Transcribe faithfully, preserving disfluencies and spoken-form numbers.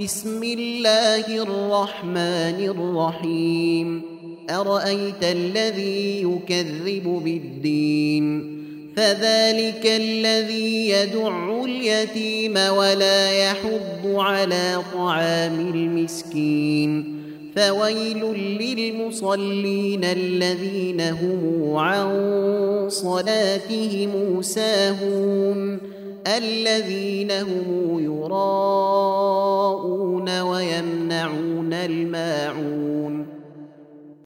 بسم الله الرحمن الرحيم أرأيت الذي يكذب بالدين فذلك الذي يدع اليتيم ولا يحض على طعام المسكين فويل للمصلين الذين هم عن صلاتهم ساهون الذين هم يراءون ويمنعون الماعون